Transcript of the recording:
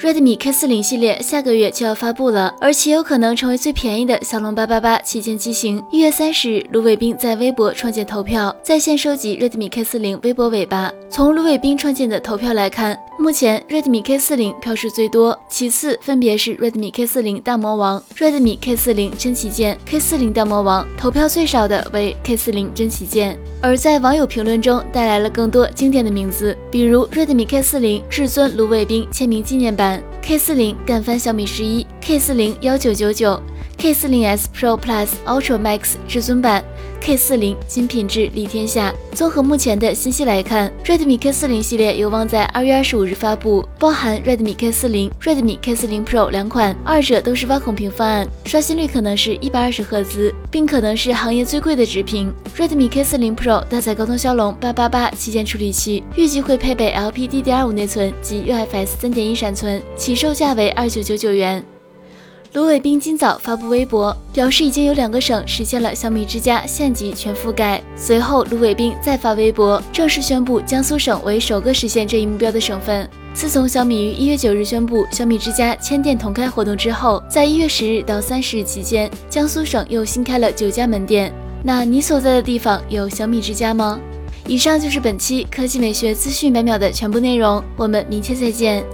Redmi K40 系列下个月就要发布了，而且有可能成为最便宜的骁龙888旗舰机型。1月30日，卢伟冰在微博创建投票，在线收集 Redmi K40 微博尾巴。从卢伟冰创建的投票来看，目前 Redmi K40 票数最多，其次分别是 Redmi K40 大魔王、Redmi K40 真旗舰、K40 大魔王，投票最少的为 K40 真旗舰。而在网友评论中带来了更多经典的名字，比如 Redmi K40 至尊卢伟冰签名纪念版、K40 干翻小米11、K40 1999、K40S Pro Plus Ultra Max 至尊版、K40 新品质立天下。综合目前的信息来看， Redmi K40 系列有望在2月25日发布，包含 Redmi K40、Redmi K40 Pro 两款，二者都是挖孔屏方案，刷新率可能是 120Hz， 并可能是行业最贵的直屏。 Redmi K40 Pro 搭载高通骁龙888旗舰处理器，预计会配备 LPDDR5 内存及 UFS 3.1 闪存，起售价为2999元。卢伟冰今早发布微博，表示已经有2个省实现了小米之家县级全覆盖。随后，卢伟冰再发微博，正式宣布江苏省为首个实现这一目标的省份。自从小米于1月9日宣布小米之家千店同开活动之后，在1月10日到30日期间，江苏省又新开了9家门店。那你所在的地方有小米之家吗？以上就是本期科技美学资讯100秒的全部内容，我们明天再见。